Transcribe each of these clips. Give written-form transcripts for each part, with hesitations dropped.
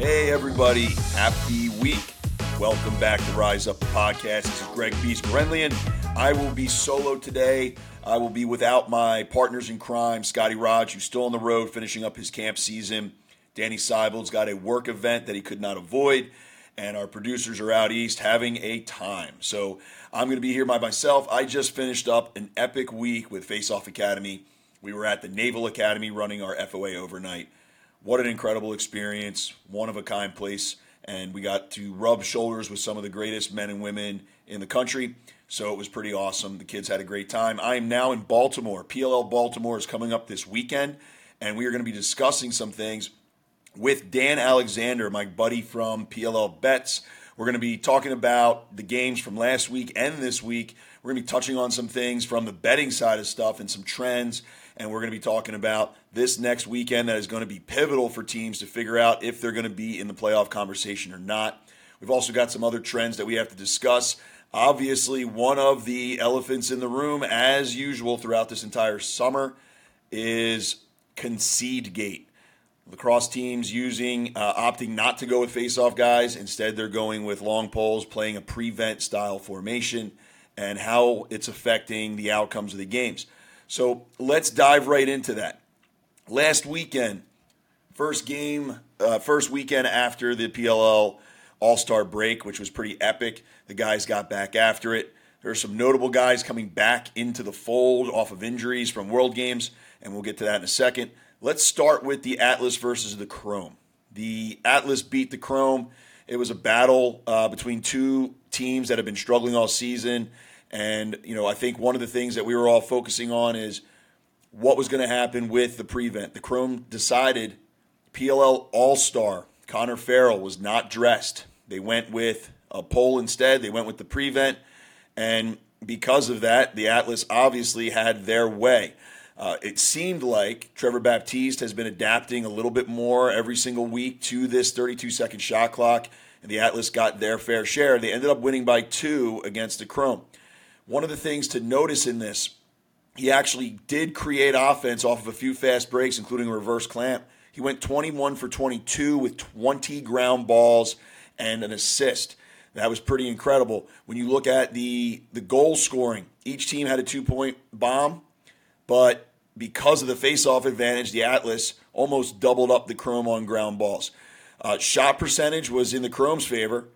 Hey, everybody. Happy week. Welcome back to Rise Up the Podcast. This is Greg Beast Brendlian. I will be solo today. I will be without my partners in crime, Scotty Rodge, who's still on the road finishing up his camp season. Danny Seibold's got a work event that he could not avoid, and our producers are out east having a time. So I'm going to be here by myself. I just finished up an epic week with Face Off Academy. We were at the Naval Academy running our FOA overnight. What an incredible experience, one-of-a-kind place, and we got to rub shoulders with some of the greatest men and women in the country. So it was pretty awesome. The kids had a great time. I am now in Baltimore. PLL Baltimore is coming up this weekend, and we are going to be discussing some things with Dan Alexander, my buddy from PLL Bets. We're going to be talking about the games from last week and this week. We're going to be touching on some things from the betting side of stuff and some trends, and we're going to be talking about this next weekend that is going to be pivotal for teams to figure out if they're going to be in the playoff conversation or not. We've also got some other trends that we have to discuss. Obviously, one of the elephants in the room, as usual throughout this entire summer, is Concedegate. Lacrosse teams opting not to go with face-off guys. Instead, they're going with long poles, playing a prevent-style formation, and how it's affecting the outcomes of the games. So let's dive right into that. Last weekend, first weekend after the PLL All-Star break, which was pretty epic. The guys got back after it. There are some notable guys coming back into the fold off of injuries from World Games, and we'll get to that in a second. Let's start with the Atlas versus the Chrome. The Atlas beat the Chrome. It was a battle between two teams that have been struggling all season, and I think one of the things that we were all focusing on is what was going to happen with the prevent. The Chrome decided PLL All-Star Connor Farrell was not dressed. They went with a pole instead. They went with the prevent. And because of that, the Atlas obviously had their way. It seemed like Trevor Baptiste has been adapting a little bit more every single week to this 32-second shot clock, and the Atlas got their fair share. They ended up winning by 2 against the Chrome. One of the things to notice in this, he actually did create offense off of a few fast breaks, including a reverse clamp. He went 21 for 22 with 20 ground balls and an assist. That was pretty incredible. When you look at the goal scoring, each team had a 2-point bomb, but because of the face-off advantage, the Atlas almost doubled up the Chrome on ground balls. Shot percentage was in the Chrome's favor,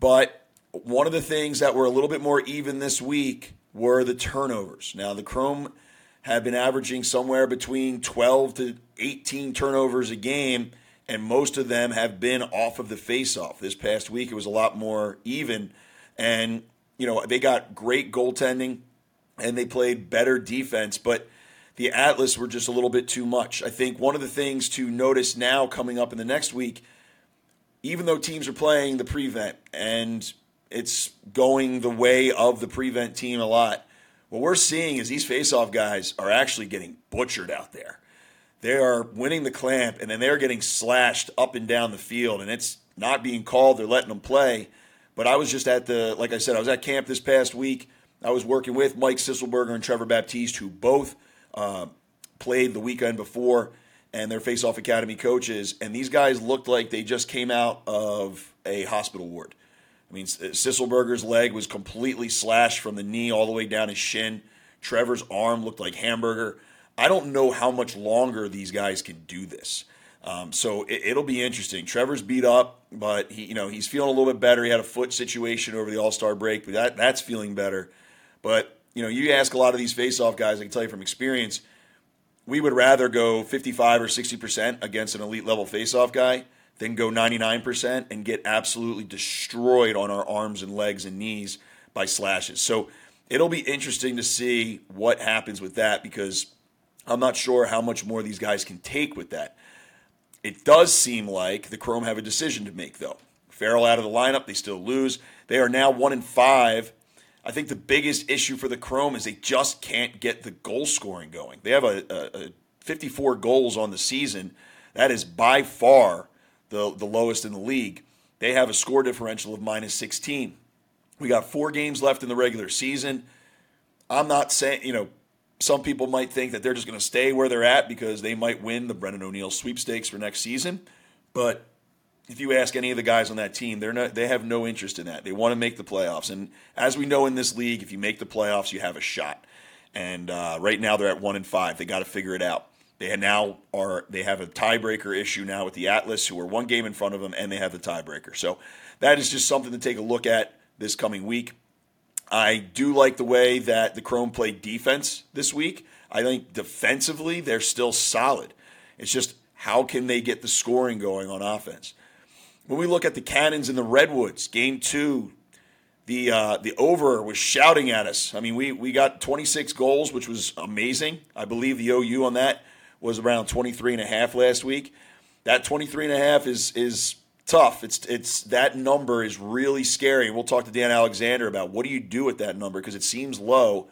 but one of the things that were a little bit more even this week were the turnovers. Now, the Chrome have been averaging somewhere between 12 to 18 turnovers a game, and most of them have been off of the face-off. This past week, it was a lot more even, and they got great goaltending, and they played better defense, but the Atlas were just a little bit too much. I think one of the things to notice now coming up in the next week, even though teams are playing the prevent, and it's going the way of the prevent team a lot, what we're seeing is these face-off guys are actually getting butchered out there. They are winning the clamp, and then they're getting slashed up and down the field, and it's not being called. They're letting them play. But I was just I was at camp this past week. I was working with Mike Sisselberger and Trevor Baptiste, who both played the weekend before, and their face-off academy coaches. And these guys looked like they just came out of a hospital ward. I mean, Sisselberger's leg was completely slashed from the knee all the way down his shin. Trevor's arm looked like hamburger. I don't know how much longer these guys can do this. So it'll be interesting. Trevor's beat up, but he's feeling a little bit better. He had a foot situation over the All-Star break, but that's feeling better. But you ask a lot of these face-off guys, I can tell you from experience, we would rather go 55 or 60% against an elite-level face-off guy then go 99% and get absolutely destroyed on our arms and legs and knees by slashes. So it'll be interesting to see what happens with that, because I'm not sure how much more these guys can take with that. It does seem like the Chrome have a decision to make, though. Farrell out of the lineup, they still lose. They are now 1-5. I think the biggest issue for the Chrome is they just can't get the goal scoring going. They have a 54 goals on the season. That is by far the lowest in the league. They have a score differential of -16. We got 4 games left in the regular season. I'm not saying, some people might think that they're just going to stay where they're at because they might win the Brendan O'Neill sweepstakes for next season. But if you ask any of the guys on that team, they have no interest in that. They want to make the playoffs. And as we know in this league, if you make the playoffs, you have a shot. And right now they're at 1-5. They got to figure it out. They have a tiebreaker issue now with the Atlas, who are one game in front of them, and they have the tiebreaker. So that is just something to take a look at this coming week. I do like the way that the Chrome played defense this week. I think defensively they're still solid. It's just how can they get the scoring going on offense? When we look at the Cannons and the Redwoods, Game 2, the over was shouting at us. I mean, we got 26 goals, which was amazing. I believe the OU on that was around 23.5 last week. That 23.5 is tough. It's that number is really scary. We'll talk to Dan Alexander about what do you do with that number, because it seems low,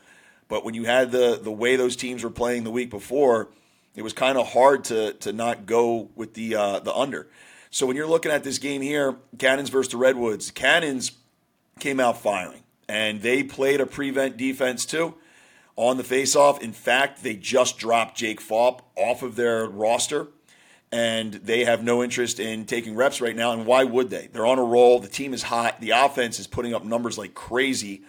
but when you had the way those teams were playing the week before, it was kind of hard to not go with the under. So when you're looking at this game here, Cannons versus the Redwoods, Cannons came out firing, and they played a prevent defense too on the face-off. In fact, they just dropped Jake Fopp off of their roster, and they have no interest in taking reps right now, and why would they? They're on a roll. The team is hot. The offense is putting up numbers like crazy.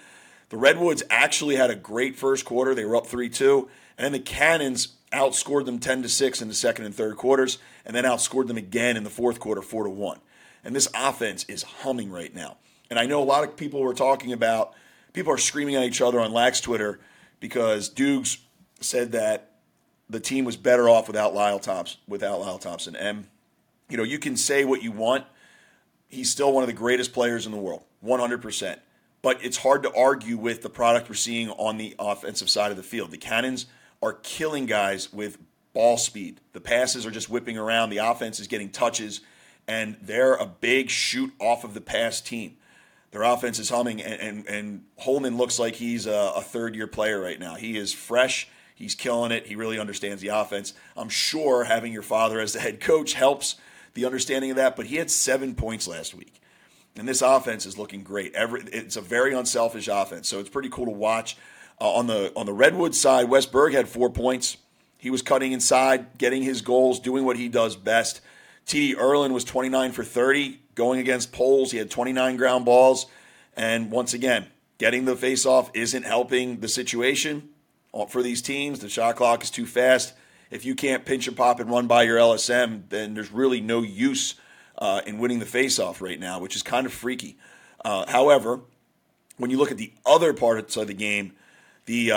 The Redwoods actually had a great first quarter. They were up 3-2, and the Cannons outscored them 10-6 in the second and third quarters, and then outscored them again in the fourth quarter 4-1. And this offense is humming right now. And I know a lot of people were talking about, people are screaming at each other on Lax Twitter because Dukes said that the team was better off without Lyle Thompson. And, you know, you can say what you want. He's still one of the greatest players in the world, 100%. But it's hard to argue with the product we're seeing on the offensive side of the field. The Cannons are killing guys with ball speed. The passes are just whipping around. The offense is getting touches, and they're a big shoot off of the pass team. Their offense is humming, and Holman looks like he's a third-year player right now. He is fresh. He's killing it. He really understands the offense. I'm sure having your father as the head coach helps the understanding of that, but he had 7 points last week, and this offense is looking great. It's a very unselfish offense, so it's pretty cool to watch. On the Redwood side, Westberg had 4 points. He was cutting inside, getting his goals, doing what he does best. TD Ierlan was 29 for 30, going against Poles. He had 29 ground balls. And once again, getting the faceoff isn't helping the situation for these teams. The shot clock is too fast. If you can't pinch and pop and run by your LSM, then there's really no use in winning the faceoff right now, which is kind of freaky. However, when you look at the other parts of the game, the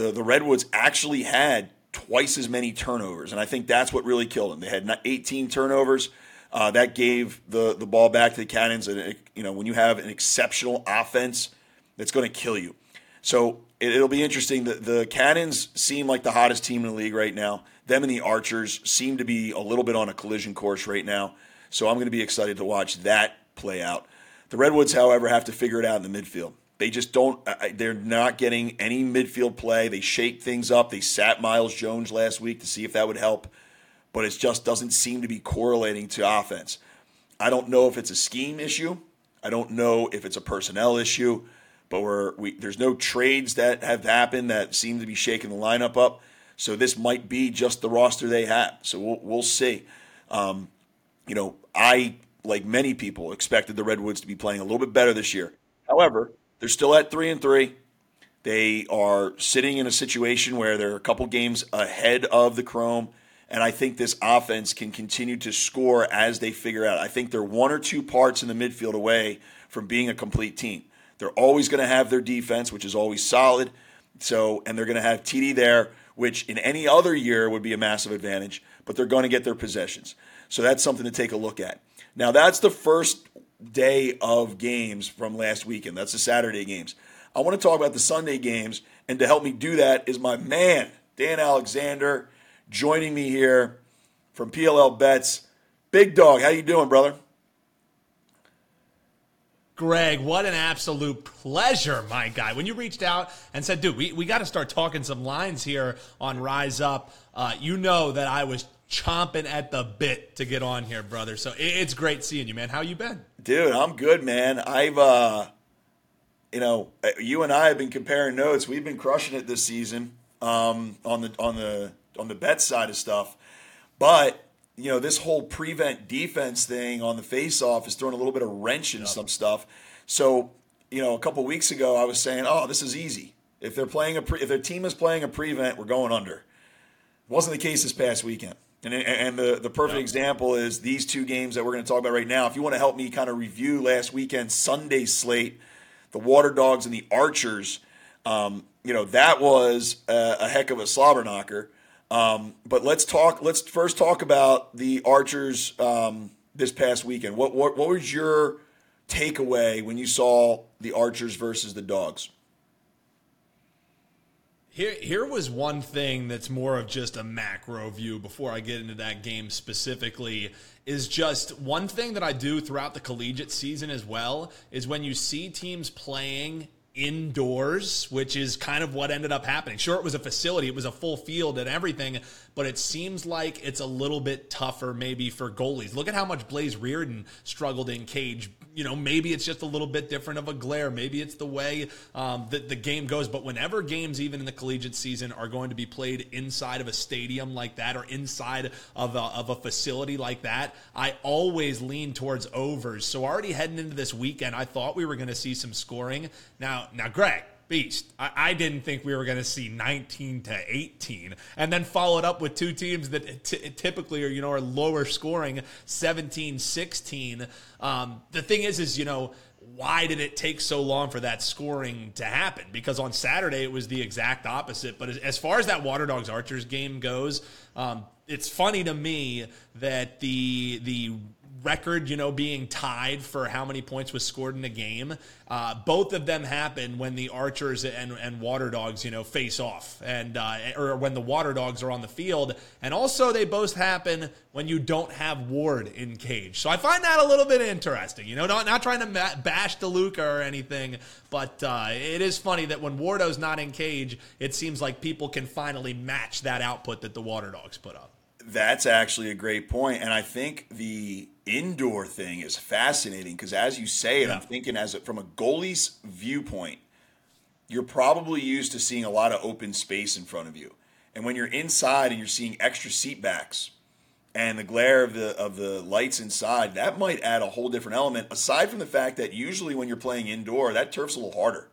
Redwoods actually had twice as many turnovers, and I think that's what really killed them. They had 18 turnovers. That gave the ball back to the Cannons. And you know, when you have an exceptional offense, that's going to kill you. So it'll be interesting. The Cannons seem like the hottest team in the league right now. Them and the Archers seem to be a little bit on a collision course right now. So I'm going to be excited to watch that play out. The Redwoods, however, have to figure it out in the midfield. They just don't – they're not getting any midfield play. They shake things up. They sat Miles Jones last week to see if that would help, but it just doesn't seem to be correlating to offense. I don't know if it's a scheme issue. I don't know if it's a personnel issue, but there's no trades that have happened that seem to be shaking the lineup up, so this might be just the roster they have. So we'll see. You know, I, like many people, expected the Redwoods to be playing a little bit better this year. However, they're still at 3-3. They are sitting in a situation where they're a couple games ahead of the Chrome, and I think this offense can continue to score as they figure out. I think they're one or two parts in the midfield away from being a complete team. They're always going to have their defense, which is always solid, and they're going to have TD there, which in any other year would be a massive advantage, but they're going to get their possessions. So that's something to take a look at. Now, that's the first day of games from last weekend. That's the Saturday games. I want to talk about the Sunday games, and to help me do that is my man, Dan Alexander, joining me here from PLL Bets. Big Dog, how you doing, brother? Greg, what an absolute pleasure, my guy. When you reached out and said, dude, we got to start talking some lines here on Rise Up, you know that I was chomping at the bit to get on here, brother. So it's great seeing you, man. How you been? Dude, I'm good, man. I've, you know, you and I have been comparing notes. We've been crushing it this season on the bet side of stuff. But you know, this whole prevent defense thing on the face-off is throwing a little bit of wrench into some stuff. So, you know, a couple of weeks ago I was saying, oh, this is easy. If they're playing a if their team is playing a prevent, we're going under. It wasn't the case this past weekend. And the perfect example is these two games that we're going to talk about right now. If you want to help me kind of review last weekend's Sunday slate, the Water Dogs and the Archers, you know, that was a heck of a slobber knocker. But let's first talk about the Archers this past weekend. What was your takeaway when you saw the Archers versus the Dogs? Here was one thing that's more of just a macro view before I get into that game specifically, is just one thing that I do throughout the collegiate season as well, is when you see teams playing indoors, which is kind of what ended up happening. Sure, it was a facility, it was a full field and everything, but it seems like it's a little bit tougher maybe for goalies. Look at how much Blaze Reardon struggled in cage. You know, maybe it's just a little bit different of a glare. Maybe it's the way that the game goes. But whenever games, even in the collegiate season, are going to be played inside of a stadium like that or inside of a facility like that, I always lean towards overs. So already heading into this weekend, I thought we were going to see some scoring. Now, Greg Beast, I didn't think we were going to see 19-18, and then followed up with two teams that typically are, you know, are lower scoring, 17-16. The thing is, you know, why did it take so long for that scoring to happen? Because on Saturday it was the exact opposite. But as far as that Water Dogs Archers game goes, it's funny to me that the record, you know, being tied for how many points was scored in a game. Both of them happened when the Archers and Water Dogs, you know, face off, and or when the Water Dogs are on the field. And also they both happen when you don't have Ward in cage. So I find that a little bit interesting, you know, not trying to bash DeLuca or anything, but it is funny that when Wardo's not in cage, it seems like people can finally match that output that the Water Dogs put up. That's actually a great point, and I think the indoor thing is fascinating because, as you say it, I'm thinking from a goalie's viewpoint, you're probably used to seeing a lot of open space in front of you, and when you're inside and you're seeing extra seat backs and the glare of the lights inside, that might add a whole different element. Aside from the fact that usually when you're playing indoor, that turf's a little harder,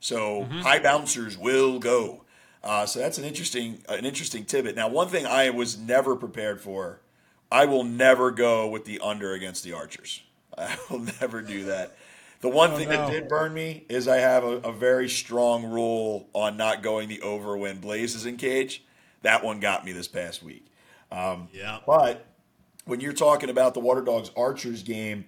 so high bouncers will go. So that's an interesting tidbit. Now, one thing I was never prepared for, I will never go with the under against the Archers. I will never do that. The one thing that did burn me is I have a very strong rule on not going the over when Blaze is in cage. That one got me this past week. But when you're talking about the Water Dogs Archers game,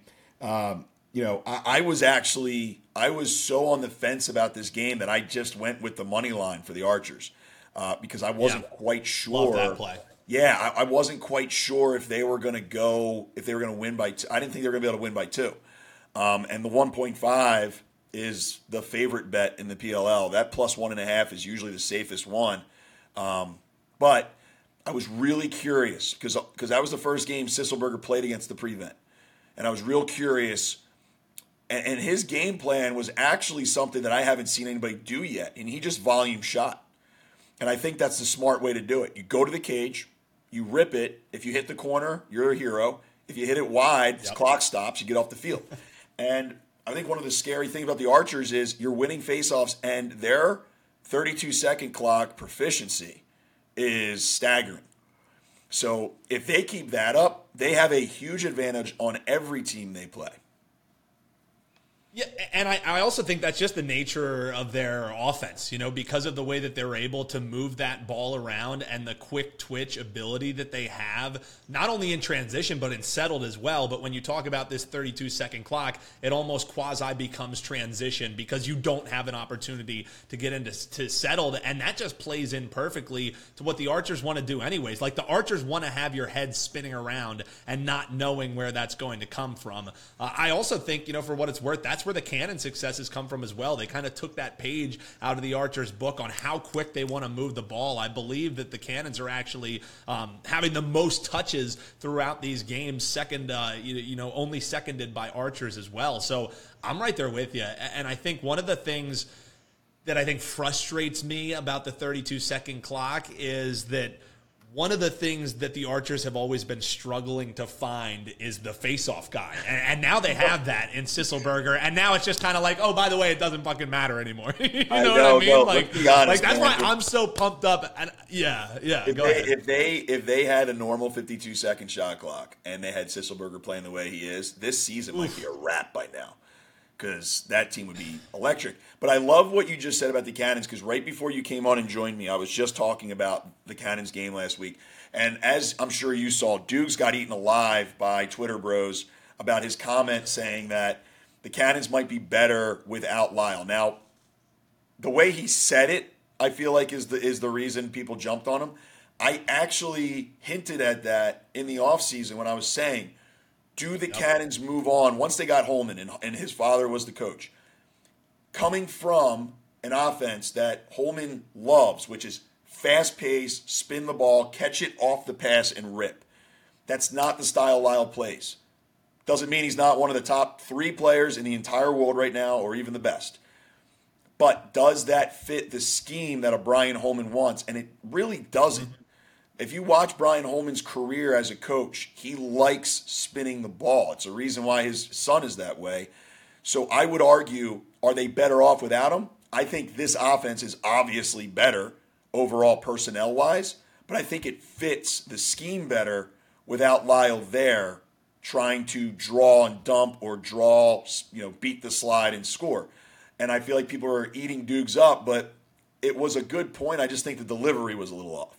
you know, I was so on the fence about this game that I just went with the money line for the Archers because I wasn't quite sure. Love that play. Yeah, I wasn't quite sure if they were going to go, if they were going to win by two. I didn't think they were going to be able to win by two. And the 1.5 is the favorite bet in the PLL. That plus 1.5 is usually the safest one. But I was really curious because that was the first game Sisselberger played against the prevent. And I was real curious. And his game plan was actually something that I haven't seen anybody do yet. And he just volume shot. And I think that's the smart way to do it. You go to the cage, you rip it. If you hit the corner, you're a hero. If you hit it wide, the clock stops, you get off the field. And I think one of the scary things about the Archers is you're winning faceoffs, and their 32-second clock proficiency is staggering. So if they keep that up, they have a huge advantage on every team they play. Yeah, and I also think that's just the nature of their offense, you know, because of the way that they're able to move that ball around and the quick twitch ability that they have, not only in transition, but in settled as well. But when you talk about this 32-second clock, it almost quasi becomes transition because you don't have an opportunity to get into settled. And that just plays in perfectly to what the Archers want to do anyways. Like the Archers want to have your head spinning around and not knowing where that's going to come from. I also think, you know, for what it's worth, that's where the Cannon successes come from as well. They kind of took that page out of the Archers' book on how quick they want to move the ball. I believe that the Cannons are actually having the most touches throughout these games, second, only seconded by Archers as well. So I'm right there with you. And I think one of the things that I think frustrates me about the 32-second clock is that one of the things that the Archers have always been struggling to find is the face-off guy. And now they have that in Sisselberger. And now it's just kind of like, oh, by the way, it doesn't fucking matter anymore. you know what I mean? No, like, honest, that's why I'm so pumped up. And Go ahead. If they had a normal 52-second shot clock and they had Sisselberger playing the way he is, this season might be a wrap by now, because that team would be electric. But I love what you just said about the Cannons, because right before you came on and joined me, I was just talking about the Cannons game last week. And as I'm sure you saw, Dukes got eaten alive by Twitter bros about his comment saying that the Cannons might be better without Lyle. Now, the way he said it, I feel like is the reason people jumped on him. I actually hinted at that in the offseason when I was saying, do the Cannons move on once they got Holman and his father was the coach? Coming from an offense that Holman loves, which is fast pace, spin the ball, catch it off the pass, and rip. That's not the style Lyle plays. Doesn't mean he's not one of the top three players in the entire world right now, or even the best. But does that fit the scheme that a Brian Holman wants? And it really doesn't. If you watch Brian Holman's career as a coach, he likes spinning the ball. It's a reason why his son is that way. So I would argue, are they better off without him? I think this offense is obviously better overall personnel-wise, but I think it fits the scheme better without Lyle there trying to draw and dump or draw, you know, beat the slide and score. And I feel like people are eating Dukes up, but it was a good point. I just think the delivery was a little off.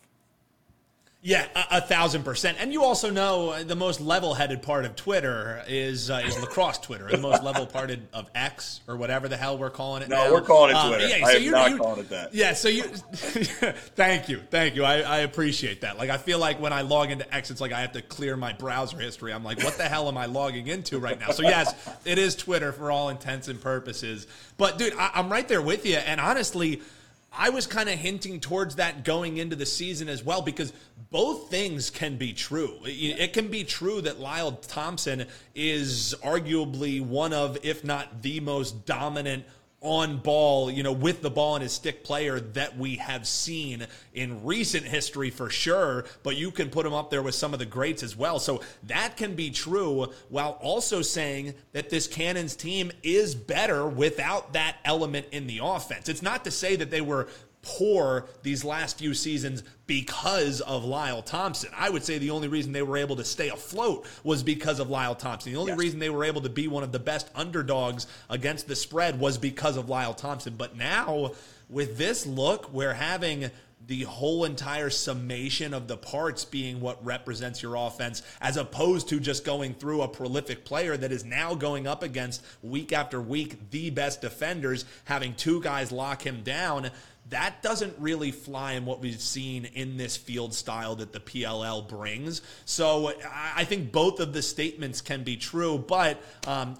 Yeah, 1,000%. And you also know the most level-headed part of Twitter is lacrosse Twitter, the most level-hearted of X or whatever the hell we're calling it now. No, we're calling it Twitter. Yeah, I am not calling it that. Yeah, so you – Thank you. I appreciate that. Like, I feel like when I log into X, it's like I have to clear my browser history. I'm like, what the hell am I logging into right now? So, yes, it is Twitter for all intents and purposes. But, dude, I'm right there with you. And honestly – I was kind of hinting towards that going into the season as well, because both things can be true. It can be true that Lyle Thompson is arguably one of, if not the most dominant on ball, you know, with the ball in his stick player that we have seen in recent history for sure, but you can put him up there with some of the greats as well. So that can be true, while also saying that this Cannons team is better without that element in the offense. It's not to say that they were poor these last few seasons because of Lyle Thompson. I would say the only reason they were able to stay afloat was because of Lyle Thompson. The only reason they were able to be one of the best underdogs against the spread was because of Lyle Thompson. But now with this look, we're having the whole entire summation of the parts being what represents your offense, as opposed to just going through a prolific player that is now going up against, week after week, the best defenders, having two guys lock him down. That doesn't really fly in what we've seen in this field style that the PLL brings. So I think both of the statements can be true, but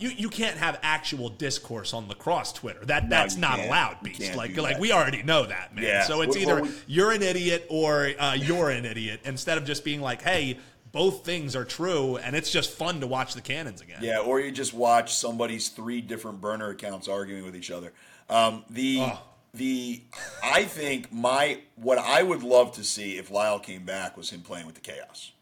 you can't have actual discourse on lacrosse Twitter. That's not allowed, Beast. Like we already know that, man. Yeah. So it's either you're an idiot or you're an idiot, instead of just being like, hey, both things are true, and it's just fun to watch the Cannons again. Yeah, or you just watch somebody's three different burner accounts arguing with each other. I think what I would love to see if Lyle came back was him playing with the Chaos.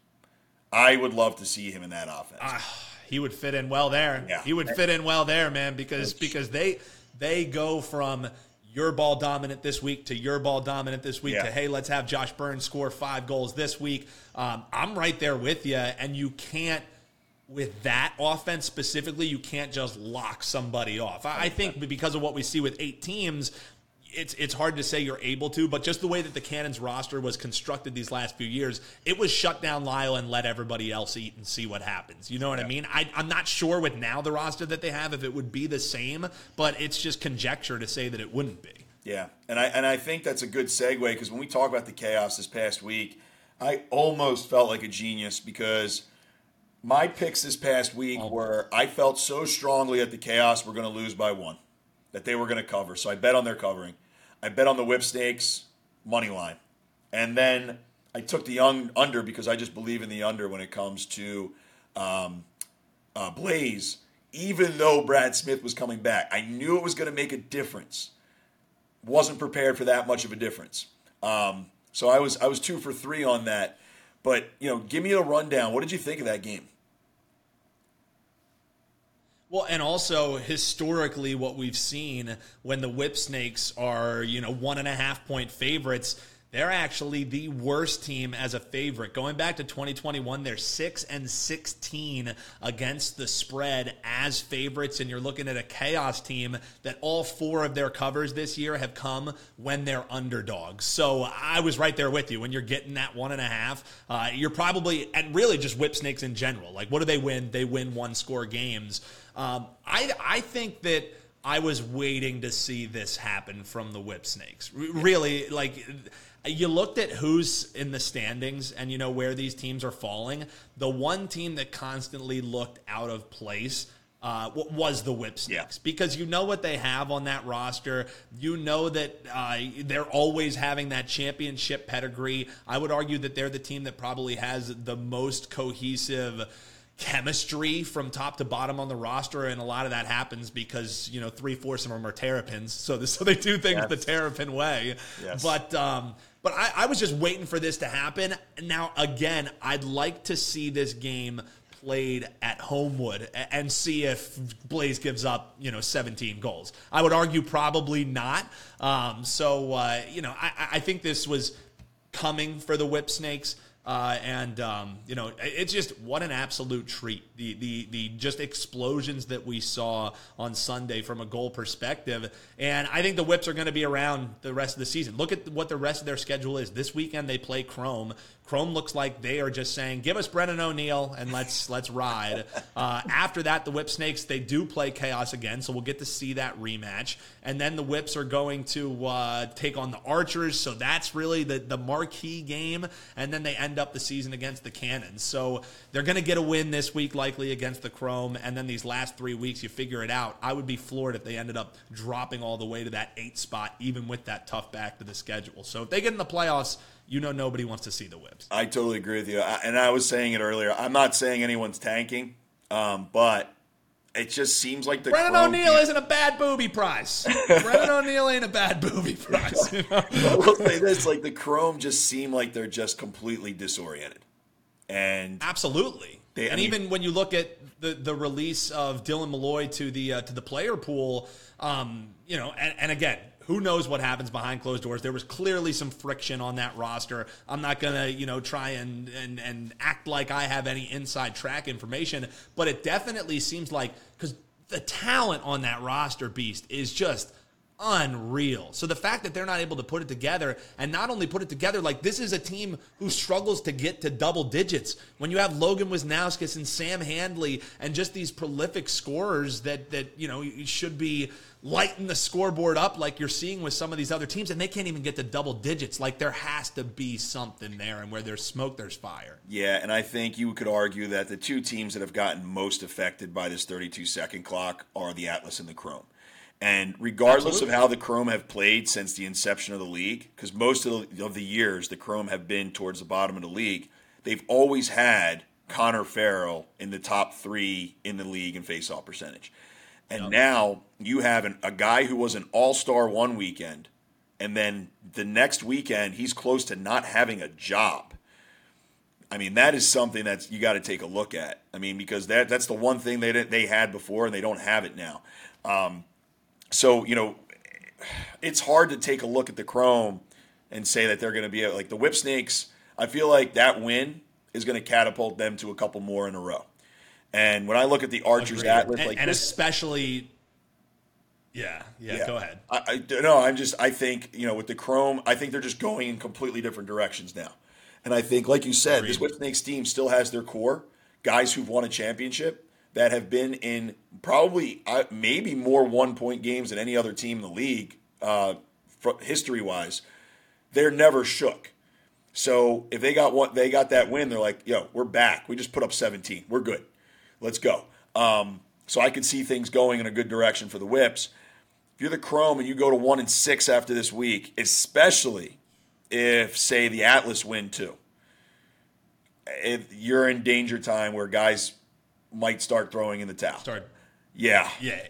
I would love to see him in that offense. He would fit in well there. Yeah. He would fit in well there, man, because they go from your ball dominant this week to your ball dominant this week to, hey, let's have Josh Burns score 5 goals this week. I'm right there with you, and you can't. With that offense specifically, you can't just lock somebody off. I think because of what we see with 8 teams, it's hard to say you're able to, but just the way that the Cannons roster was constructed these last few years, it was shut down Lyle and let everybody else eat and see what happens. You know what I mean? I'm not sure with now the roster that they have if it would be the same, but it's just conjecture to say that it wouldn't be. Yeah, and I think that's a good segue, because when we talk about the Chaos this past week, I almost felt like a genius, because my picks this past week were, I felt so strongly that the Chaos were going to lose by 1, that they were going to cover. So I bet on their covering. I bet on the Whipsnakes money line. And then I took the under, because I just believe in the under when it comes to Blaze, even though Brad Smith was coming back. I knew it was going to make a difference. Wasn't prepared for that much of a difference. So I was 2 for 3 on that. But, you know, give me a rundown. What did you think of that game? Well, and also historically what we've seen when the Whipsnakes are, 1.5-point favorites, they're actually the worst team as a favorite. Going back to 2021, they're 6-16 against the spread as favorites, and you're looking at a Chaos team that all four of their covers this year have come when they're underdogs. So I was right there with you. When you're getting that 1.5, you're probably, and really just Whipsnakes in general. Like, what do they win? They win one-score games. I think that I was waiting to see this happen from the Whipsnakes. Really, like, you looked at who's in the standings and, where these teams are falling. The one team that constantly looked out of place was the Whipsnakes, because what they have on that roster. That they're always having that championship pedigree. I would argue that they're the team that probably has the most cohesive chemistry from top to bottom on the roster, and a lot of that happens because 3/4 of them are Terrapins, so they do things the Terrapin way. But I was just waiting for this to happen. Now again, I'd like to see this game played at Homewood and see if Blaze gives up 17 goals. I would argue probably not. I think this was coming for the Whipsnakes. It's just what an absolute treat. The just explosions that we saw on Sunday from a goal perspective. And I think the Whips are going to be around the rest of the season. Look at what the rest of their schedule is. This weekend they play Chrome. Chrome looks like they are just saying, give us Brennan O'Neill and let's ride. After that, the Whipsnakes, they do play Chaos again, so we'll get to see that rematch. And then the Whips are going to take on the Archers, so that's really the marquee game. And then they end up the season against the Cannons. So they're going to get a win this week, likely against the Chrome, and then these last 3 weeks, you figure it out. I would be floored if they ended up dropping all the way to that 8 spot, even with that tough back to the schedule. So if they get in the playoffs, nobody wants to see the Whips. I totally agree with you. And I was saying it earlier. I'm not saying anyone's tanking, but it just seems like the Brennan O'Neill isn't a bad booby prize. Brennan O'Neill ain't a bad booby prize. I will say this, like the Chrome just seem like they're just completely disoriented. And absolutely. Even when you look at the release of Dylan Malloy to the player pool, and again, who knows what happens behind closed doors? There was clearly some friction on that roster. I'm not going to, try and act like I have any inside track information, but it definitely seems like, because the talent on that roster, Beast, is just unreal. So the fact that they're not able to put it together, and not only put it together, like this is a team who struggles to get to double digits. When you have Logan Wisnowskis and Sam Handley and just these prolific scorers that you should be lighting the scoreboard up like you're seeing with some of these other teams, and they can't even get to double digits. Like there has to be something there, and where there's smoke, there's fire. Yeah, and I think you could argue that the two teams that have gotten most affected by this 32-second clock are the Atlas and the Chrome. And regardless of how the Chrome have played since the inception of the league, because most of the years the Chrome have been towards the bottom of the league, they've always had Connor Farrell in the top 3 in the league in face-off percentage. And now you have a guy who was an all-star one weekend, and then the next weekend he's close to not having a job. I mean, that is something that's you got to take a look at. I mean, because that's the one thing they had before, and they don't have it now. So, it's hard to take a look at the Chrome and say that they're going to be like the Whipsnakes. I feel like that win is going to catapult them to a couple more in a row. And when I look at the Archers, agreed. Atlas, go ahead. I think, with the Chrome, I think they're just going in completely different directions now. And I think, like you said, agreed. This Whipsnakes team still has their core guys who've won a championship, that have been in probably maybe more one-point games than any other team in the league, history-wise. They're never shook. So if they got that win, they're like, we're back. We just put up 17. We're good. Let's go. So I could see things going in a good direction for the Whips. If you're the Chrome and you go to 1-6 after this week, especially if, say, the Atlas win too, if you're in danger time where guys might start throwing in the towel. I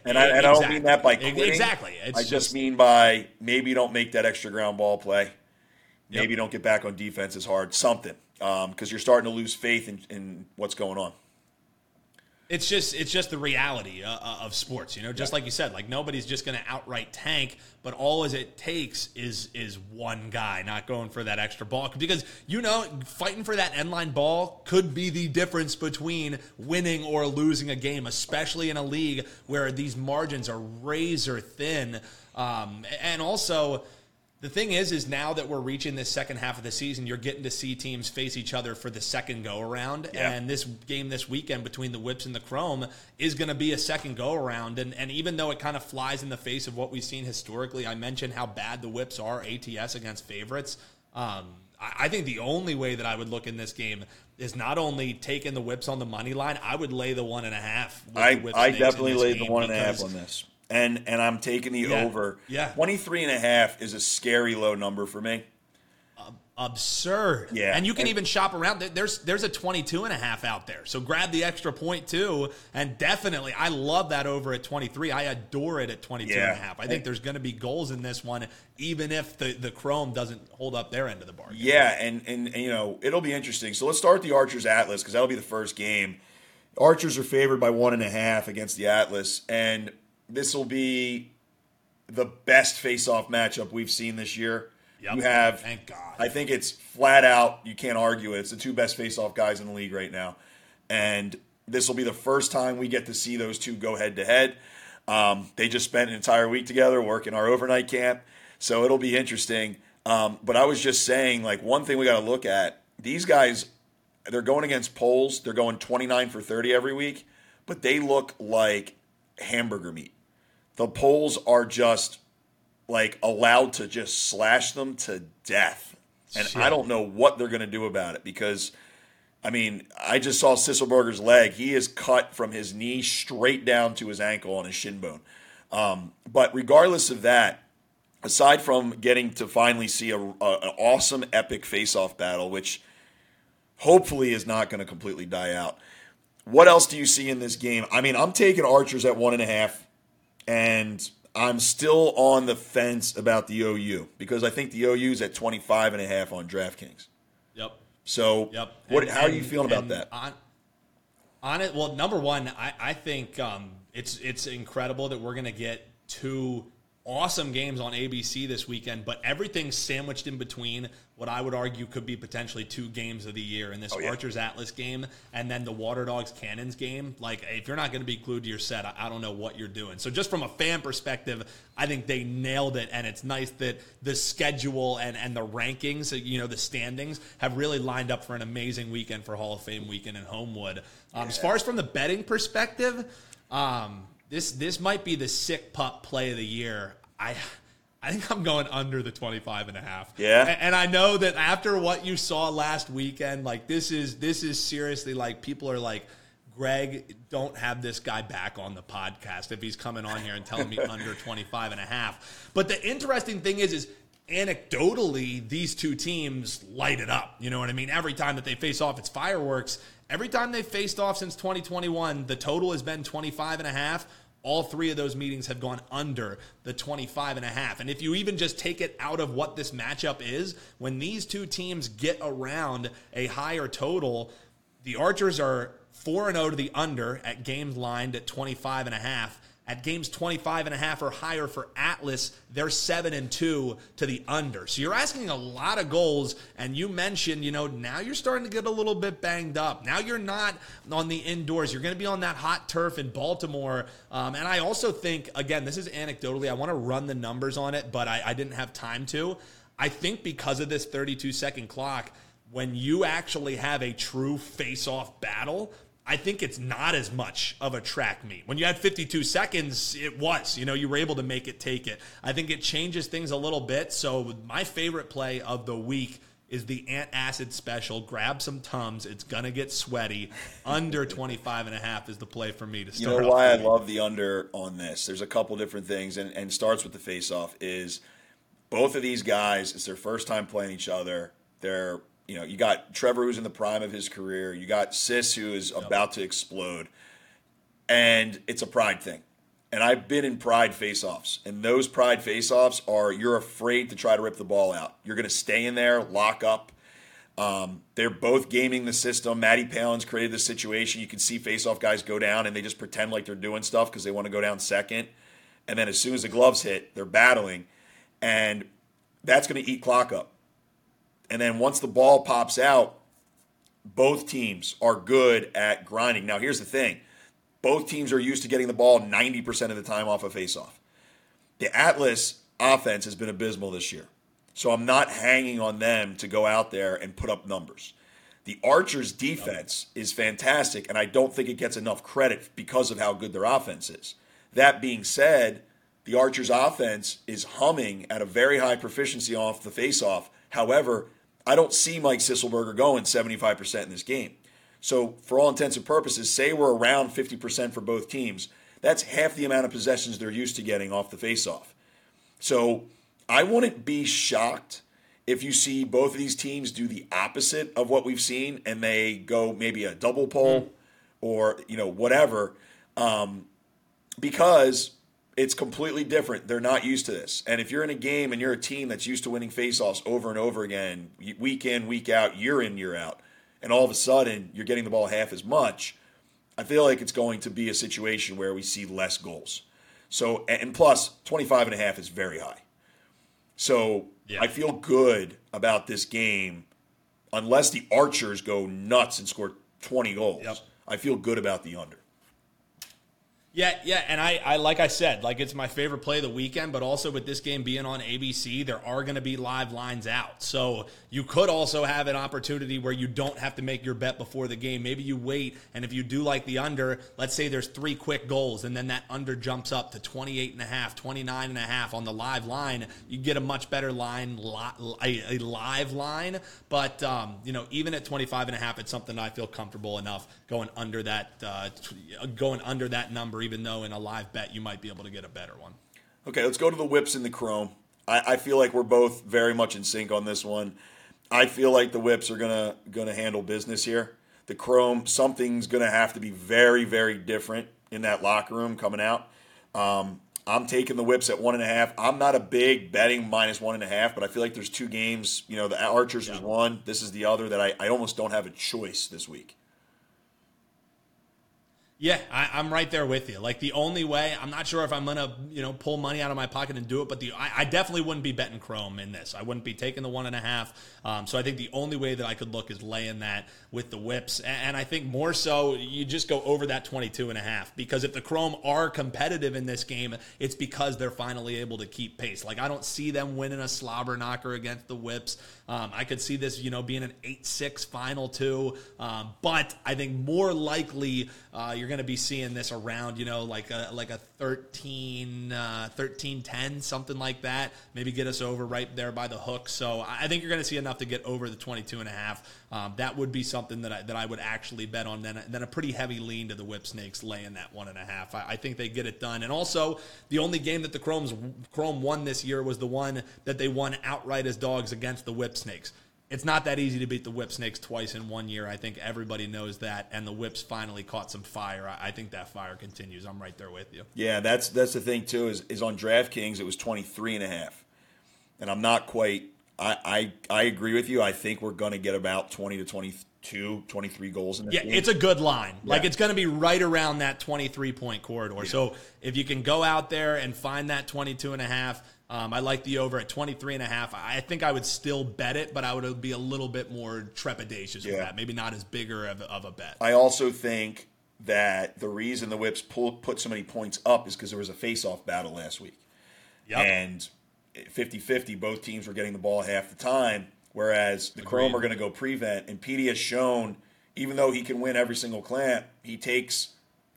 don't mean that by quitting. Exactly. I just mean by maybe you don't make that extra ground ball play. Maybe you don't get back on defense as hard. Something. because you're starting to lose faith in what's going on. It's just the reality of sports, you know. Just like you said, like nobody's just going to outright tank, but all as it takes is one guy not going for that extra ball, because you know fighting for that end line ball could be the difference between winning or losing a game, especially in a league where these margins are razor thin. And also, the thing is now that we're reaching this second half of the season, you're getting to see teams face each other for the second go-around. Yeah. And this game this weekend between the Whips and the Chrome is going to be a second go-around. And even though it kind of flies in the face of what we've seen historically, I mentioned how bad the Whips are ATS against favorites. I think the only way that I would look in this game is not only taking the Whips on the money line, I would lay the 1.5. I definitely laid the 1.5 on this. And I'm taking the over. Yeah. 23.5 is a scary low number for me. Absurd. Yeah. And you can even shop around. There's a 22.5 out there. So grab the extra point too. And definitely, I love that over at 23. I adore it at 22.5. I think there's going to be goals in this one, even if the Chrome doesn't hold up their end of the bargain. Yeah. And you know, it'll be interesting. So let's start the Archers Atlas, because that'll be the first game. Archers are favored by 1.5 against the Atlas. And this will be the best face-off matchup we've seen this year. Yep. You have, thank God. I think it's flat out, you can't argue it. It's the two best face-off guys in the league right now. And this will be the first time we get to see those two go head-to-head. They just spent an entire week together working our overnight camp. So it'll be interesting. But I was just saying, like, one thing we got to look at, these guys, they're going against Poles. They're going 29 for 30 every week. But they look like hamburger meat. The Poles are just like allowed to just slash them to death. And shit, I don't know what they're going to do about it, because, I mean, I just saw Sisselberger's leg. He is cut from his knee straight down to his ankle on his shin bone. But regardless of that, aside from getting to finally see an awesome, epic face-off battle, which hopefully is not going to completely die out, what else do you see in this game? I mean, I'm taking Archers at 1.5. And I'm still on the fence about the OU, because I think the OU is at 25.5 on DraftKings. Yep. So how are you feeling about that? On it, well, number one, I think it's incredible that we're going to get two awesome games on ABC this weekend, but everything's sandwiched in between what I would argue could be potentially two games of the year in this Archers Atlas game and then the Water Dogs Cannons game. Like, if you're not going to be glued to your set, I don't know what you're doing. So just from a fan perspective, I think they nailed it, and it's nice that the schedule and the rankings, you know, the standings have really lined up for an amazing weekend for Hall of Fame weekend in Homewood. As far as from the betting perspective, This might be the sick pup play of the year. I think I'm going under the 25.5. Yeah. And I know that after what you saw last weekend, like this is seriously, like, people are like, Greg, don't have this guy back on the podcast if he's coming on here and telling me under 25.5. But the interesting thing is anecdotally, these two teams light it up. You know what I mean? Every time that they face off, it's fireworks. Every time they faced off since 2021, the total has been 25.5. All three of those meetings have gone under the 25.5. And if you even just take it out of what this matchup is, when these two teams get around a higher total, the Archers are 4-0 to the under at games lined at 25.5. At games 25.5 or higher for Atlas, they're 7-2 to the under. So you're asking a lot of goals, and you mentioned, you know, now you're starting to get a little bit banged up. Now you're not on the indoors. You're going to be on that hot turf in Baltimore. And I also think, again, this is anecdotally, I want to run the numbers on it, but I didn't have time to. I think because of this 32-second clock, when you actually have a true face-off battle, I think it's not as much of a track meet. When you had 52 seconds, it was. You know, you were able to make it take it. I think it changes things a little bit. So my favorite play of the week is the antacid special. Grab some Tums. It's going to get sweaty. Under 25.5 is the play for me to start. You know why I love the under on this? There's a couple different things, and starts with the face-off, is both of these guys, it's their first time playing each other. They're, you know, you got Trevor, who's in the prime of his career. You got Sis, who is about to explode. And it's a pride thing. And I've been in pride face-offs. And those pride face-offs are, you're afraid to try to rip the ball out. You're going to stay in there, lock up. They're both gaming the system. Matty Palin's created this situation. You can see face-off guys go down, and they just pretend like they're doing stuff because they want to go down second. And then as soon as the gloves hit, they're battling. And that's going to eat clock up. And then once the ball pops out, both teams are good at grinding. Now, here's the thing. Both teams are used to getting the ball 90% of the time off a face-off. The Atlas offense has been abysmal this year. So I'm not hanging on them to go out there and put up numbers. The Archers' defense is fantastic, and I don't think it gets enough credit because of how good their offense is. That being said, the Archers' offense is humming at a very high proficiency off the faceoff. However, I don't see Mike Sisselberger going 75% in this game. So for all intents and purposes, say we're around 50% for both teams. That's half the amount of possessions they're used to getting off the faceoff. So I wouldn't be shocked if you see both of these teams do the opposite of what we've seen and they go maybe a double pole or, you know, whatever, because it's completely different. They're not used to this. And if you're in a game and you're a team that's used to winning faceoffs over and over again, week in, week out, year in, year out, and all of a sudden you're getting the ball half as much, I feel like it's going to be a situation where we see less goals. So, and plus 25.5 is very high. So yeah. I feel good about this game unless the Archers go nuts and score 20 goals. Yep. I feel good about the under. Yeah, and I like I said, like it's my favorite play of the weekend, but also with this game being on ABC, there are going to be live lines out. So you could also have an opportunity where you don't have to make your bet before the game. Maybe you wait, and if you do like the under, let's say there's three quick goals, and then that under jumps up to 28.5, 29.5 on the live line. You get a much better line, a live line. But, you know, even at 25.5, it's something I feel comfortable enough going under that number, even though in a live bet you might be able to get a better one. Okay, let's go to the Whips and the Chrome. I feel like we're both very much in sync on this one. I feel like the Whips are gonna handle business here. The Chrome, something's gonna have to be very, very different in that locker room coming out. I'm taking the Whips at 1.5. I'm not a big betting -1.5, but I feel like there's two games. You know, the Archers was one. This is the other that I almost don't have a choice this week. Yeah, I'm right there with you. Like the only way, I'm not sure if I'm gonna, you know, pull money out of my pocket and do it, but I definitely wouldn't be betting Chrome in this. I wouldn't be taking the 1.5. So I think the only way that I could look is laying that with the Whips, and I think more so you just go over that 22.5 because if the Chrome are competitive in this game, it's because they're finally able to keep pace. Like I don't see them winning a slobber knocker against the Whips. I could see this, you know, being an 8-6 final too, but I think more likely you're going to be seeing this around, you know, like a 13-10, something like that. Maybe get us over right there by the hook. So I think you're going to see enough to get over the 22.5. That would be something that I would actually bet on. Then a pretty heavy lean to the Whipsnakes laying that 1.5. I think they get it done. And also, the only game that the Chrome won this year was the one that they won outright as dogs against the Whipsnakes. It's not that easy to beat the Whipsnakes twice in one year. I think everybody knows that, and the Whips finally caught some fire. I think that fire continues. I'm right there with you. Yeah, that's the thing, too, is on DraftKings it was 23.5, and I'm not quite – I agree with you. I think we're going to get about 20 to 23 goals in this game. It's a good line. Yeah. Like, it's going to be right around that 23-point corridor. Yeah. So if you can go out there and find that 22.5 – I like the over at 23.5. I think I would still bet it, but I would be a little bit more trepidatious with that. Maybe not as bigger of a bet. I also think that the reason the Whips put so many points up is because there was a face-off battle last week. Yep. And 50-50, both teams were getting the ball half the time, whereas the Chrome are going to go prevent. And Petey has shown, even though he can win every single clamp, he takes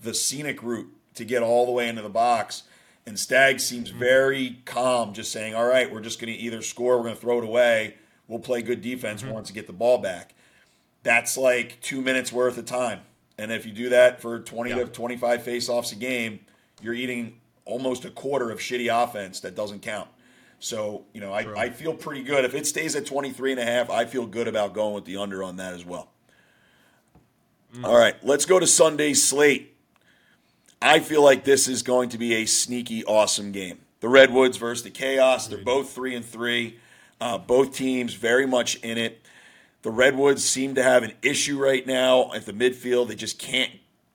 the scenic route to get all the way into the box. And Stagg seems very calm, just saying, all right, we're just going to either score, we're going to throw it away, we'll play good defense once we get the ball back. That's like 2 minutes worth of time. And if you do that for 20 to 25 faceoffs a game, you're eating almost a quarter of shitty offense that doesn't count. So, you know, I feel pretty good. If it stays at 23.5, I feel good about going with the under on that as well. All right, let's go to Sunday's slate. I feel like this is going to be a sneaky, awesome game. The Redwoods versus the Chaos. They're both 3-3. Both teams very much in it. The Redwoods seem to have an issue right now at the midfield. They just can't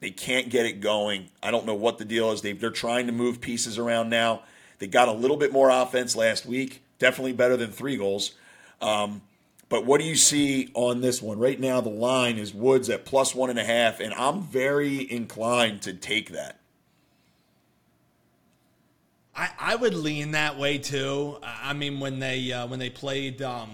get it going. I don't know what the deal is. They're trying to move pieces around now. They got a little bit more offense last week, definitely better than 3 goals. But what do you see on this one? Right now, the line is Woods at +1.5, and I'm very inclined to take that. I would lean that way too. I mean, when they played, I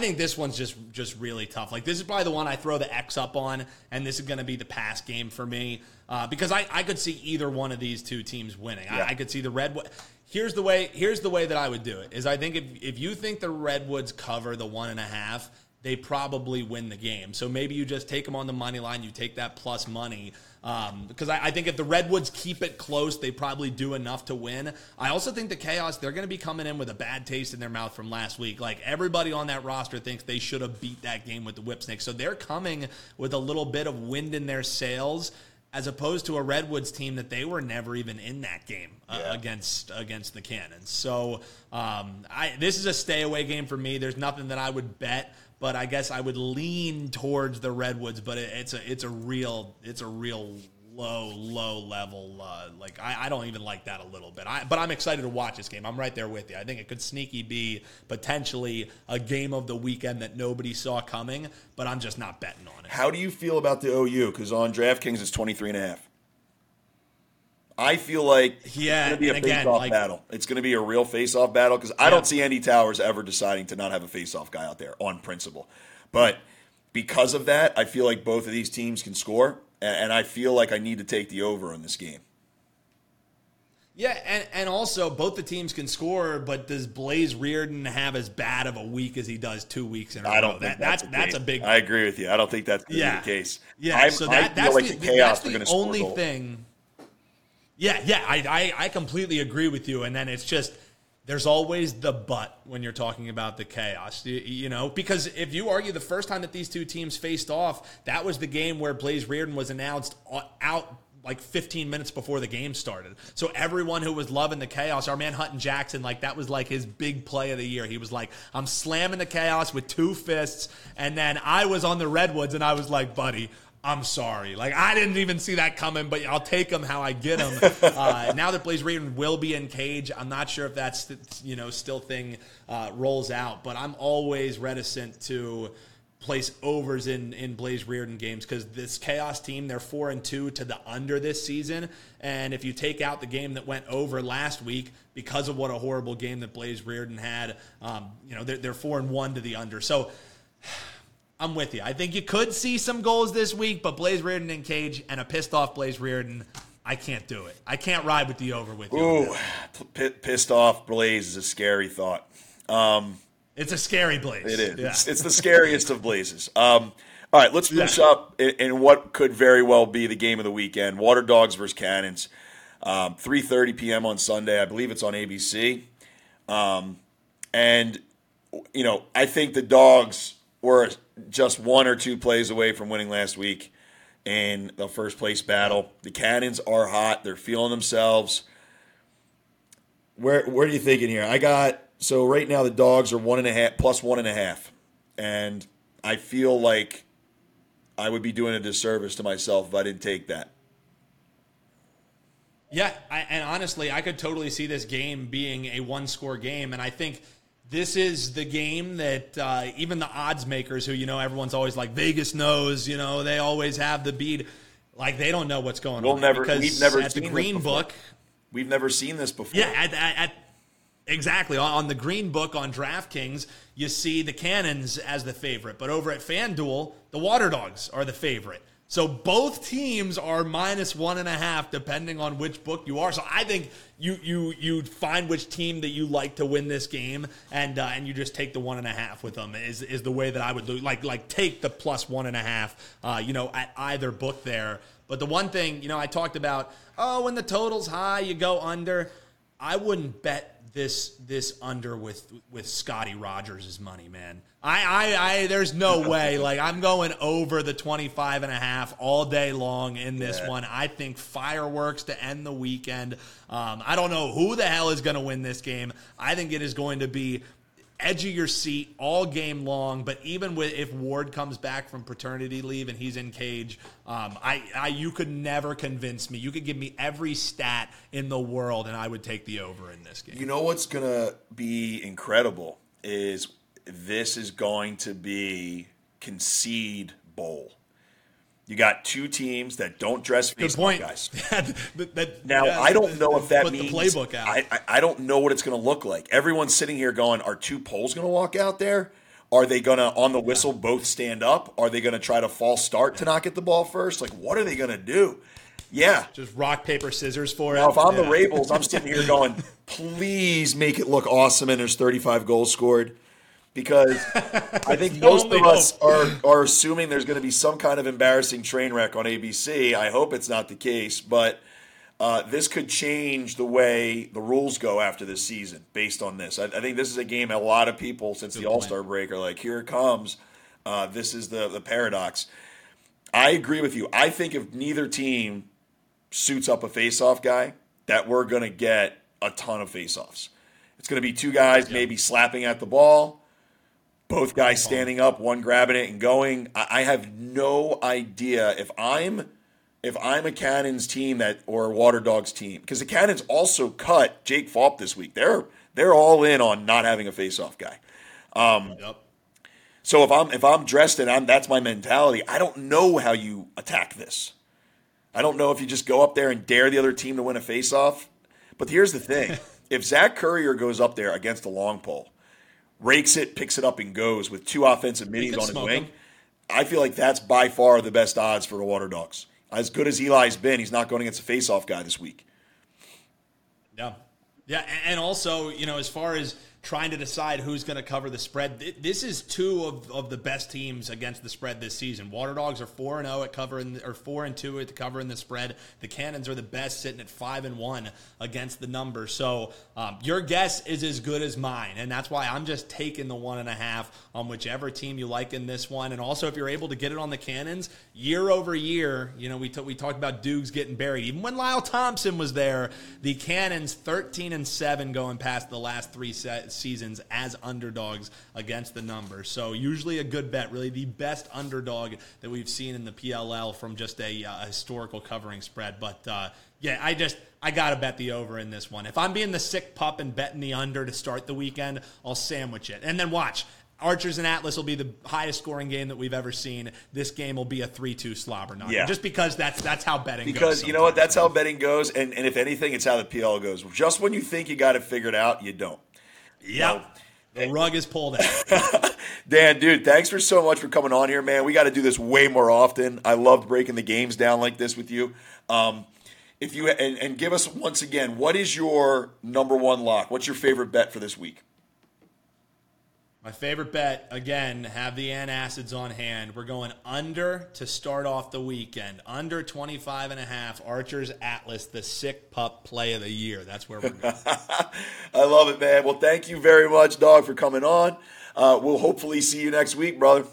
think this one's just really tough. Like, this is probably the one I throw the X up on, and this is going to be the pass game for me because I could see either one of these two teams winning. Yeah. I could see the Redwoods. Here's the way that I would do it is I think if you think the Redwoods cover the 1.5, they probably win the game. So maybe you just take them on the money line. You take that plus money. Because I think if the Redwoods keep it close, they probably do enough to win. I also think the Chaos, they're going to be coming in with a bad taste in their mouth from last week. Like, everybody on that roster thinks they should have beat that game with the Whipsnakes. So they're coming with a little bit of wind in their sails, as opposed to a Redwoods team that they were never even in that game against the Cannons. So this is a stay-away game for me. There's nothing that I would bet. But I guess I would lean towards the Redwoods, but it's a real low level. I don't even like that a little bit. But I'm excited to watch this game. I'm right there with you. I think it could sneaky be potentially a game of the weekend that nobody saw coming. But I'm just not betting on it. How do you feel about the OU? Because on DraftKings it's 23.5. I feel like it's going to be a face-off battle. It's going to be a real face-off battle because I don't see Andy Towers ever deciding to not have a face-off guy out there on principle. But because of that, I feel like both of these teams can score, and I feel like I need to take the over in this game. Yeah, and also both the teams can score, but does Blaze Reardon have as bad of a week as he does 2 weeks in a row? I don't think that's a big. I agree with you. I don't think that's going to be the case. Yeah, I feel like the Chaos are going to score. Yeah, I completely agree with you. And then it's just, there's always the but when you're talking about the Chaos, because if you argue the first time that these two teams faced off, that was the game where Blaze Reardon was announced out like 15 minutes before the game started. So everyone who was loving the Chaos, our man Hutton Jackson, like that was like his big play of the year. He was like, I'm slamming the Chaos with 2 fists. And then I was on the Redwoods and I was like, buddy, I'm sorry. Like, I didn't even see that coming, but I'll take them how I get them. Now that Blaze Reardon will be in cage, I'm not sure if that's, still thing rolls out, but I'm always reticent to place overs in Blaze Reardon games because this Chaos team, they're 4-2 to the under this season. And if you take out the game that went over last week because of what a horrible game that Blaze Reardon had, they're 4-1 to the under. So, I'm with you. I think you could see some goals this week, but Blaze Reardon in cage and a pissed-off Blaze Reardon, I can't do it. I can't ride with the over with you. Ooh, pissed-off Blaze is a scary thought. It's a scary Blaze. It is. Yeah. It's the scariest of Blazes. All right, let's finish up in what could very well be the game of the weekend, Water Dogs versus Cannons, 3:30 p.m. on Sunday. I believe it's on ABC. I think the Dogs were just 1 or 2 plays away from winning last week in the first place battle. The Cannons are hot. They're feeling themselves. Where do you think in here? So right now the Dogs are +1.5. And I feel like I would be doing a disservice to myself if I didn't take that. Yeah, and honestly, I could totally see this game being a 1-score game. And I think this is the game that even the odds makers who, everyone's always like, Vegas knows, they always have the bead. Like, they don't know what's going on. We've never seen this before. Yeah, exactly. On the Green Book on DraftKings, you see the Cannons as the favorite. But over at FanDuel, the Water Dogs are the favorite. So both teams are -1.5, depending on which book you are. So I think you find which team that you like to win this game, and you just take the 1.5 with them is the way that I would do. Like take the +1.5, at either book there. But the one thing, I talked about, when the total's high, you go under. I wouldn't bet this under with Scotty Rogers' money, man. I there's no way. Like, I'm going over the 25.5 all day long in this one. I think fireworks to end the weekend. I don't know who the hell is going to win this game. I think it is going to be edge of your seat all game long. But even with if Ward comes back from paternity leave and he's in cage, you could never convince me. You could give me every stat in the world, and I would take the over in this game. You know what's going to be incredible is this is going to be concede bowl. You got two teams that don't dress baseball guys. I don't know if that means the playbook out. I don't know what it's going to look like. Everyone's sitting here going, are two poles going to walk out there? Are they going to, on the whistle, both stand up? Are they going to try to false start to not get the ball first? Like, what are they going to do? Yeah. Just rock, paper, scissors for it. Now, if I'm the Ravens, I'm sitting here going, please make it look awesome and there's 35 goals scored. Because I think most of us are assuming there's going to be some kind of embarrassing train wreck on ABC. I hope it's not the case, but this could change the way the rules go after this season based on this. I think this is a game a lot of people since the All-Star break are like, here it comes. This is the paradox. I agree with you. I think if neither team suits up a face-off guy, that we're going to get a ton of face-offs. It's going to be two guys maybe slapping at the ball. Both guys standing up, one grabbing it and going. I have no idea if I'm a Cannons team or a Water Dogs team, because the Cannons also cut Jake Fopp this week. They're all in on not having a face-off guy. So if I'm dressed and that's my mentality, I don't know how you attack this. I don't know if you just go up there and dare the other team to win a face-off. But here's the thing: if Zach Currier goes up there against a long pole, rakes it, picks it up, and goes with two offensive minis on his wing, I feel like that's by far the best odds for the Water Dogs. As good as Eli's been, he's not going against a face-off guy this week. Yeah. Yeah, and also, you know, as far as trying to decide who's going to cover the spread, this is two of the best teams against the spread this season. Water Dogs are 4-0 at covering, or 4-2 at covering the spread. The Cannons are the best, sitting at 5-1 against the number. So your guess is as good as mine, and that's why I'm just taking the 1.5 on whichever team you like in this one. And also, if you're able to get it on the Cannons year over year, you know, we talked about Dukes getting buried. Even when Lyle Thompson was there, the Cannons 13-7 going past the last three seasons as underdogs against the number. So usually a good bet, really the best underdog that we've seen in the PLL from just a historical covering spread. But I got to bet the over in this one. If I'm being the sick pup and betting the under to start the weekend, I'll sandwich it. And then watch. Archers and Atlas will be the highest scoring game that we've ever seen. This game will be a 3-2 slobber knocker. Yeah. Just because that's how betting goes. Because you know what? That's how betting goes. And if anything, it's how the PL goes. Just when you think you got it figured out, you don't. Yep. The rug is pulled out. Dan, dude, thanks so much for coming on here, man. We got to do this way more often. I loved breaking the games down like this with you. If you and give us, once again, what is your number one lock? What's your favorite bet for this week? My favorite bet, again, have the antacids on hand. We're going under to start off the weekend. Under 25.5, Archers Atlas, the sick pup play of the year. That's where we're going. I love it, man. Well, thank you very much, dog, for coming on. We'll hopefully see you next week, brother.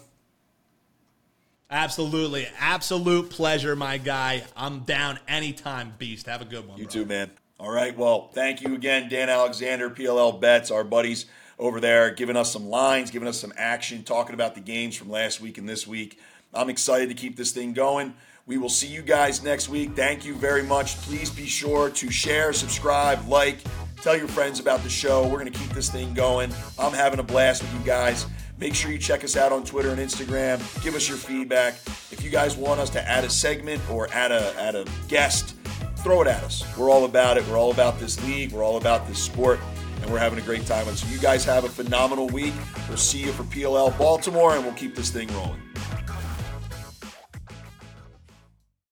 Absolutely. Absolute pleasure, my guy. I'm down anytime, Beast. Have a good one, You too, man. All right. Well, thank you again, Dan Alexander, PLL Bets, our buddies over there, giving us some lines, giving us some action, talking about the games from last week and this week. I'm excited to keep this thing going. We will see you guys next week. Thank you very much. Please be sure to share, subscribe, like, tell your friends about the show. We're going to keep this thing going. I'm having a blast with you guys. Make sure you check us out on Twitter and Instagram. Give us your feedback. If you guys want us to add a segment or add a guest, throw it at us. We're all about it. We're all about this league. We're all about this sport. And we're having a great time. So you guys have a phenomenal week. We'll see you for PLL Baltimore, and we'll keep this thing rolling.